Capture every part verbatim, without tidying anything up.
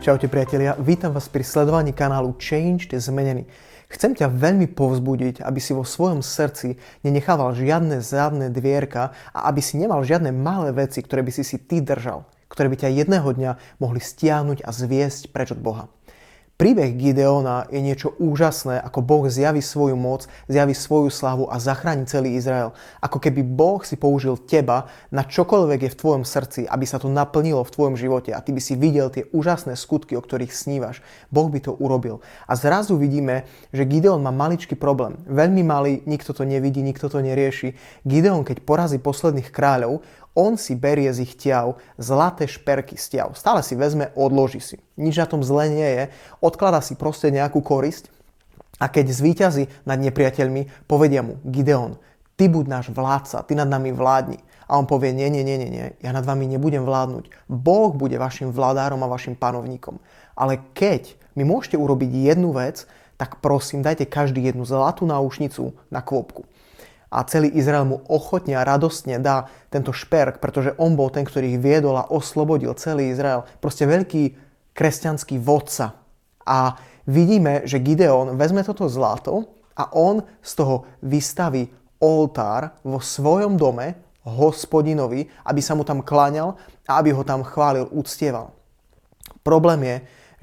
Čaute priatelia, vítam vás pri sledovaní kanálu Changed Zmenený. Chcem ťa veľmi povzbudiť, aby si vo svojom srdci nenechával žiadne zadné dvierka a aby si nemal žiadne malé veci, ktoré by si si ty držal, ktoré by ťa jedného dňa mohli stiahnuť a zviesť preč od Boha. Príbeh Gideona je niečo úžasné, ako Boh zjaví svoju moc, zjaví svoju slávu a zachráni celý Izrael. Ako keby Boh si použil teba na čokoľvek je v tvojom srdci, aby sa to naplnilo v tvojom živote a ty by si videl tie úžasné skutky, o ktorých snívaš. Boh by to urobil. A zrazu vidíme, že Gideon má maličký problém. Veľmi malý, nikto to nevidí, nikto to nerieši. Gideon, keď porazí posledných kráľov, on si berie z ich tiav zlaté šperky z tiav. Stále si vezme, odloží si. Nič na tom zle nie je. Odkladá si proste nejakú korisť a keď zvíťazí nad nepriateľmi, povedia mu: Gideon, ty buď náš vládca, ty nad nami vládni. A on povie: nie, nie, nie, nie, nie, ja nad vami nebudem vládnuť. Boh bude vašim vládárom a vašim panovníkom. Ale keď mi môžete urobiť jednu vec, tak prosím, dajte každý jednu zlatú náušnicu na kôpku. A celý Izrael mu ochotne a radostne dá tento šperk, pretože on bol ten, ktorý ich viedol a oslobodil celý Izrael. Proste veľký kresťanský vodca. A vidíme, že Gideon vezme toto zlato a on z toho vystaví oltár vo svojom dome Hospodinovi, aby sa mu tam kláňal a aby ho tam chválil, uctieval. Problém je,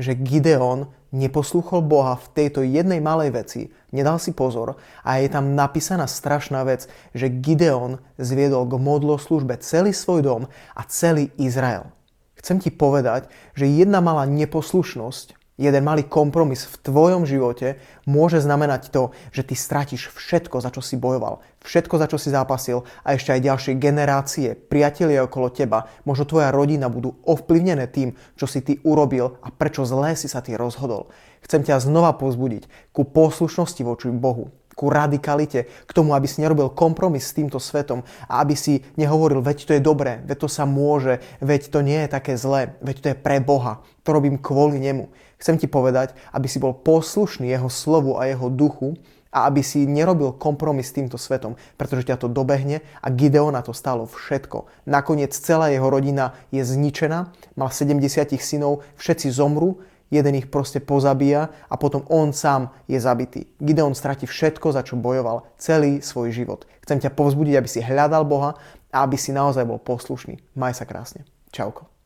že Gideon neposlúchol Boha v tejto jednej malej veci, nedal si pozor a je tam napísaná strašná vec, že Gideon zviedol k modloslužbe celý svoj dom a celý Izrael. Chcem ti povedať, že jedna malá neposlušnosť, jeden malý kompromis v tvojom živote môže znamenať to, že ty stratíš všetko, za čo si bojoval, všetko, za čo si zápasil a ešte aj ďalšie generácie, priatelia okolo teba, možno tvoja rodina budú ovplyvnené tým, čo si ty urobil a prečo zlé si sa ty rozhodol. Chcem ťa znova povzbudiť ku poslušnosti voči Bohu, ku radikalite, k tomu, aby si nerobil kompromis s týmto svetom a aby si nehovoril: veď to je dobré, veď to sa môže, veď to nie je také zlé, veď to je pre Boha, to robím kvôli nemu. Chcem ti povedať, aby si bol poslušný jeho slovu a jeho duchu a aby si nerobil kompromis s týmto svetom, pretože ťa to dobehne a Gideona to stálo všetko. Nakoniec celá jeho rodina je zničená, mal sedemdesiat synov, všetci zomru, jeden ich proste pozabíja a potom on sám je zabitý. Gideon stratí všetko, za čo bojoval celý svoj život. Chcem ťa povzbudiť, aby si hľadal Boha a aby si naozaj bol poslušný. Maj sa krásne. Čauko.